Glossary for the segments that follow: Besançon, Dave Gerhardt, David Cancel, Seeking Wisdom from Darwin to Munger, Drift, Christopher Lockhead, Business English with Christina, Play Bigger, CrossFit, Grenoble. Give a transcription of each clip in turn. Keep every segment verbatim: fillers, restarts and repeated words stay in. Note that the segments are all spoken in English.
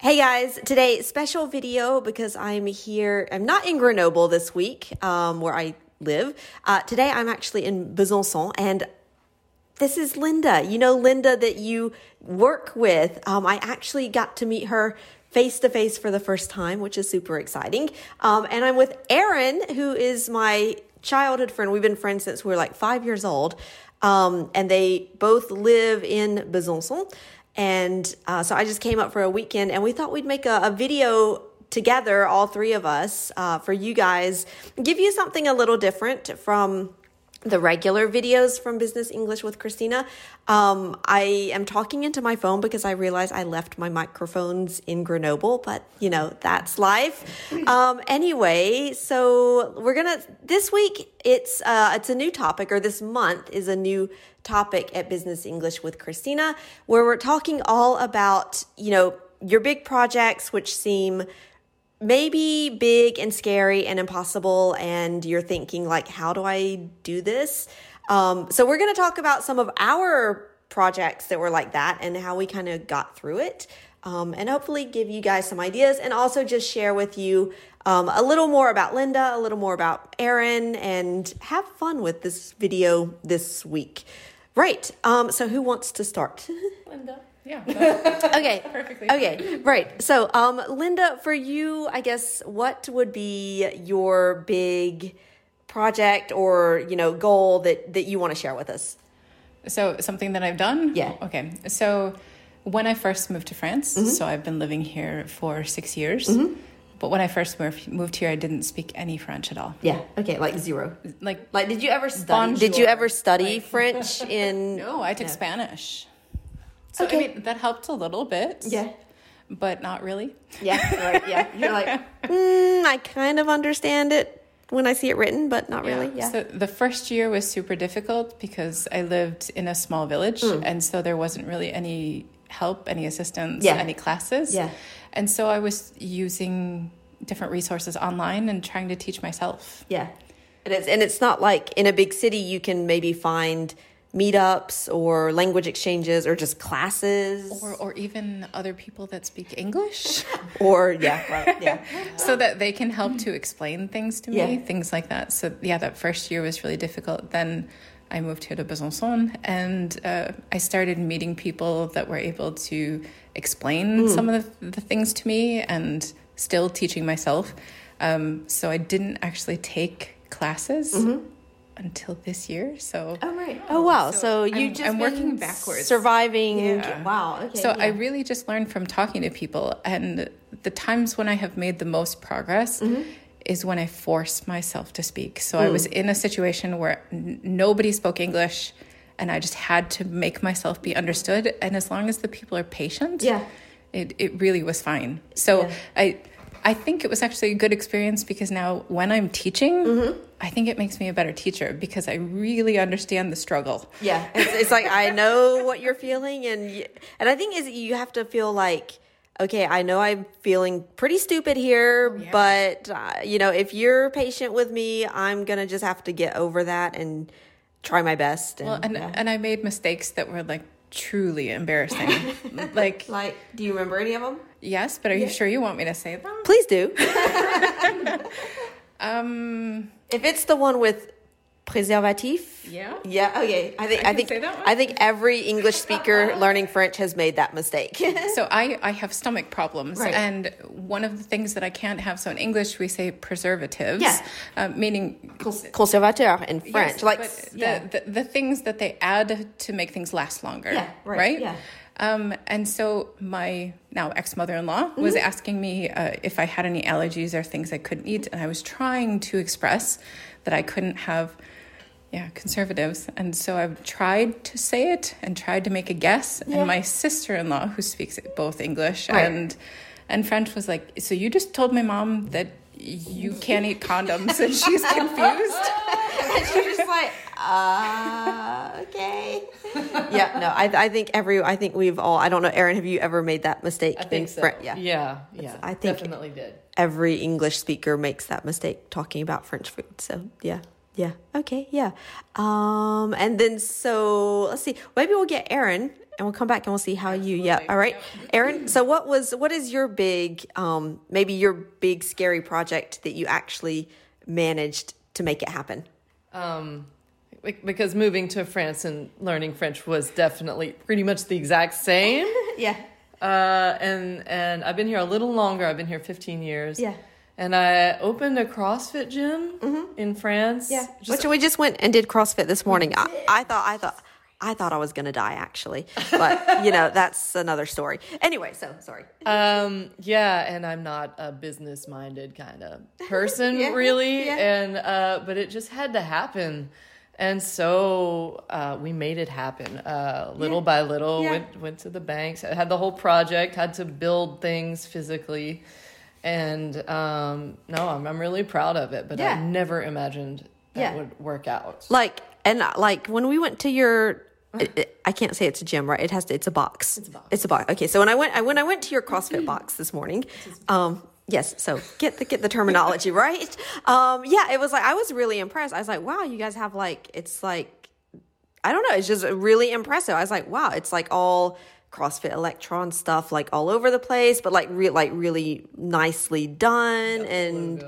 Hey guys, today special video because I'm here, I'm not in Grenoble this week um, where I live. Uh, today I'm actually in Besançon and this is Linda. You know Linda that you work with. Um, I actually got to meet her face to face for the first time, which is super exciting. Um, and I'm with Aaron, who is my childhood friend. We've been friends since we were like five years old. Um, and they both live in Besançon. And uh, so I just came up for a weekend and we thought we'd make a, a video together, all three of us, uh, for you guys, give you something a little different from the regular videos from Business English with Christina. Um, I am talking into my phone because I realized I left my microphones in Grenoble, but you know, that's life. Um, anyway, so we're gonna, this week it's, uh, it's a new topic, or this month is a new topic at Business English with Christina, where we're talking all about, you know, your big projects, which seem maybe big and scary and impossible, and you're thinking like, how do I do this? Um, so we're going to talk about some of our projects that were like that and how we kind of got through it. Um, and hopefully give you guys some ideas and also just share with you um, a little more about Linda, a little more about Aaron, and have fun with this video this week. Right. Um, so who wants to start? Linda. Yeah. Okay. Perfectly. Okay. Right. So, um, Linda, for you, I guess, what would be your big project or, you know, goal that, that you want to share with us? So something that I've done? Yeah. Okay. So when I first moved to France, mm-hmm. so I've been living here for six years. Mm-hmm. But when I first moved here, I didn't speak any French at all. Yeah. Okay. Like zero. Like, like did you ever study? Bonjour. Did you ever study like, French in? No, I took yeah. Spanish. So okay. I mean, that helped a little bit. Yeah. But not really. Yeah. Right. Yeah. You're like, mm, I kind of understand it when I see it written, but not yeah. really. Yeah. So the first year was super difficult because I lived in a small village, mm. and so there wasn't really any help, any assistance, yeah. any classes. Yeah. And so I was using different resources online and trying to teach myself. Yeah. And it's, and it's not like in a big city you can maybe find meetups or language exchanges or just classes. Or or even other people that speak English. or, yeah, right, yeah. So that they can help to explain things to me, yeah. things like that. So, yeah, that first year was really difficult. Then I moved here to Besançon and uh, I started meeting people that were able to explain mm. some of the, the things to me and still teaching myself. Um, so I didn't actually take classes mm-hmm. until this year. So oh right, oh wow. So, so you I'm, just I'm working backwards, surviving. Yeah. Wow. Okay. So yeah. I really just learned from talking to people, and the times when I have made the most progress. Mm-hmm. is when I force myself to speak. So mm. I was in a situation where n- nobody spoke English and I just had to make myself be understood. And as long as the people are patient, yeah. it, it really was fine. So yeah. I I think it was actually a good experience because now when I'm teaching, mm-hmm. I think it makes me a better teacher because I really understand the struggle. Yeah, it's, it's like I know what you're feeling. And, you, and I think is you have to feel like, okay, I know I'm feeling pretty stupid here, yeah. but, uh, you know, if you're patient with me, I'm going to just have to get over that and try my best. And, well, and, yeah. and I made mistakes that were, like, truly embarrassing. like, like, do you remember any of them? Yes, but are yeah. you sure you want me to say them? Please do. um, if it's the one with preservatif. Yeah. Yeah. Okay. I think I, I think I think every English speaker learning French has made that mistake. so I, I have stomach problems, right. and one of the things that I can't have. So in English we say preservatives, yeah. uh, meaning conservateur in French. Yes, like but yeah. the, the the things that they add to make things last longer. Yeah. Right. right? Yeah. Um, and so my now ex-mother-in-law was mm-hmm. asking me uh, if I had any allergies or things I couldn't eat, and I was trying to express that I couldn't have, yeah, conservatives. And so I've tried to say it and tried to make a guess. Yeah. And my sister-in-law, who speaks both English right. and and French, was like, so you just told my mom that you can't eat condoms, and she's confused. and she's just like, uh, okay. yeah, no, I I think every, I think we've all, I don't know, Aaron, have you ever made that mistake? I think in so. Fr- yeah, yeah, yeah. I think definitely did. Every English speaker makes that mistake talking about French food. So yeah, yeah, okay, yeah. Um, and then so let's see, maybe we'll get Aaron and we'll come back and we'll see how Absolutely. you, yeah. All right. Erin, so what was, what is your big, um, maybe your big scary project that you actually managed to make it happen? Um, because moving to France and learning French was definitely pretty much the exact same. yeah. Uh, and, and I've been here a little longer. I've been here fifteen years. Yeah. And I opened a CrossFit gym mm-hmm. in France. Yeah, just, which we just went and did CrossFit this morning. I, I thought, I thought, I thought I was gonna die actually, but you know that's another story. Anyway, so sorry. Um, yeah, and I'm not a business-minded kind of person yeah, really, yeah. and uh, but it just had to happen, and so uh, we made it happen. Uh, little yeah. by little, yeah. went went to the banks. I had the whole project. Had to build things physically. And um, no, I'm I'm really proud of it, but yeah. I never imagined that yeah. would work out. Like and like when we went to your, I can't say it's a gym, right? It has to. It's a box. It's a box. It's a box. Okay, so when I went, I when I went to your CrossFit box this morning, um, yes. So get the get the terminology right. Um, yeah, it was like I was really impressed. I was like, wow, you guys have like it's like I don't know, it's just really impressive. I was like, wow, it's like all CrossFit electron stuff like all over the place, but like re- like really nicely done and, and yeah.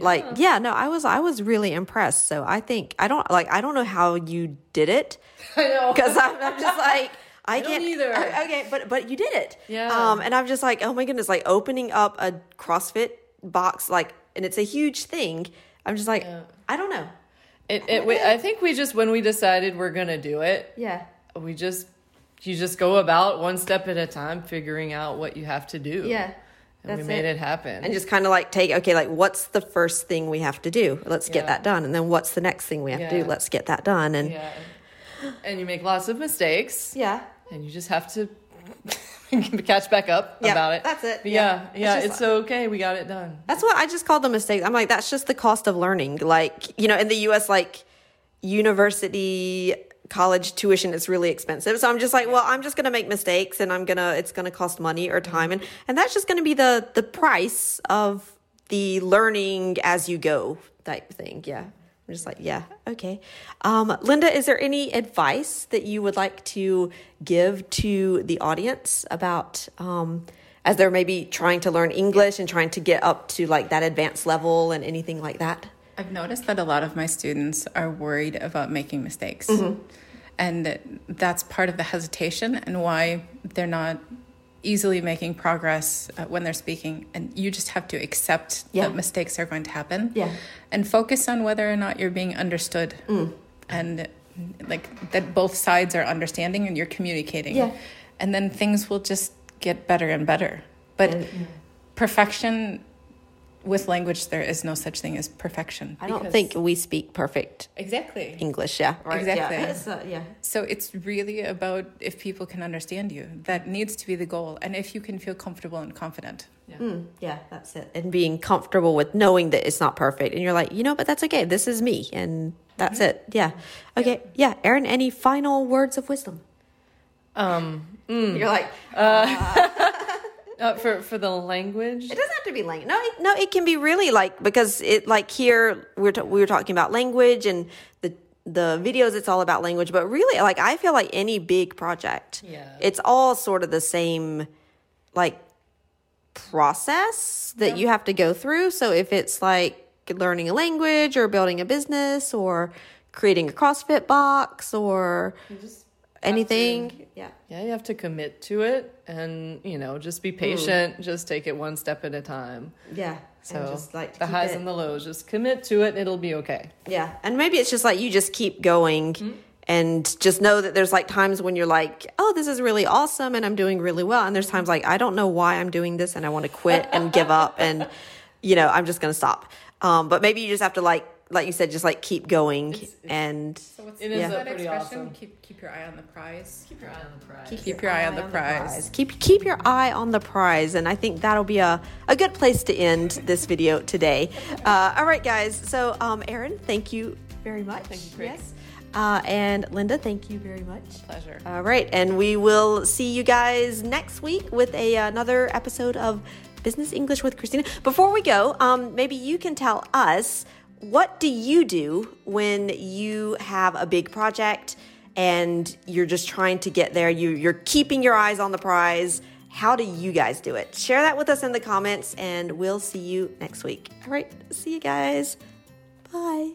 like yeah no I was I was really impressed. So I think I don't like I don't know how you did it. I know because I'm, I'm just like I, I can't don't either. I, okay, but but you did it. Yeah. Um, and I'm just like oh my goodness, like opening up a CrossFit box like and it's a huge thing. I'm just like yeah. I don't know. It, it, we, I think we just when we decided we're gonna do it. Yeah. We just. You just go about one step at a time, figuring out what you have to do. Yeah, and we made it. it happen. And just kind of like take, okay, like what's the first thing we have to do? Let's yeah. get that done. And then what's the next thing we have yeah. to do? Let's get that done. And yeah. and you make lots of mistakes. Yeah, and you just have to catch back up yeah, about it. That's it. But yeah, yeah, it's, yeah, it's like, okay. We got it done. That's what I just call the mistakes. I'm like, that's just the cost of learning. Like you know, in the U S, like university. College tuition is really expensive. So I'm just like, well, I'm just going to make mistakes and I'm going to, it's going to cost money or time. And, and that's just going to be the, the price of the learning as you go type thing. Yeah. I'm just like, yeah. Okay. Um, Linda, is there any advice that you would like to give to the audience about, um, as they're maybe trying to learn English and trying to get up to like that advanced level and anything like that? I've noticed that a lot of my students are worried about making mistakes. Mm-hmm. And that's part of the hesitation and why they're not easily making progress when they're speaking. And you just have to accept yeah. that mistakes are going to happen. Yeah. And focus on whether or not you're being understood. Mm. And like that both sides are understanding and you're communicating. Yeah. And then things will just get better and better. But mm-hmm. perfection... With language, there is no such thing as perfection. I don't think we speak perfect exactly English, yeah. Right? Exactly. Yeah. It's, uh, yeah. So it's really about if people can understand you. That needs to be the goal. And if you can feel comfortable and confident. Yeah, mm, yeah that's it. And being comfortable with knowing that it's not perfect. And you're like, you know, but that's okay. This is me. And that's mm-hmm. it. Yeah. Okay. Yeah. Erin, yeah. any final words of wisdom? Um, mm, You're like... Uh, uh, Uh, for for the language, it doesn't have to be language. No, it, no, it can be really like because it like here we're t- we were talking about language and the the videos. It's all about language, but really, like I feel like any big project, yeah, it's all sort of the same, like process that yeah. you have to go through. So if it's like learning a language or building a business or creating a CrossFit box or. Anything to, yeah yeah you have to commit to it and you know just be patient Ooh. just take it one step at a time yeah so and just like the highs it. and the lows just commit to it it'll be okay yeah and maybe it's just like you just keep going mm-hmm. and just know that there's like times when you're like oh this is really awesome and I'm doing really well and there's times like I don't know why I'm doing this and I want to quit and give up and you know I'm just gonna stop um but maybe you just have to like like you said, just like keep going it's, it's, and so what's it is yeah. that pretty expression? Awesome. Keep keep your eye on the prize. Keep your eye on the prize. Keep, keep your, your eye, eye on, the, on prize. the prize. Keep keep your eye on the prize, and I think that'll be a, a good place to end this video today. Uh, all right, guys. So, um, Erin, thank you very much. Thank you, Chris. Yes. Uh, and Linda, thank you very much. Pleasure. All right, and we will see you guys next week with a another episode of Business English with Christina. Before we go, um, maybe you can tell us. What do you do when you have a big project and you're just trying to get there. You, you're keeping your eyes on the prize. How do you guys do it? Share that with us in the comments, and we'll see you next week. All right, see you guys. Bye.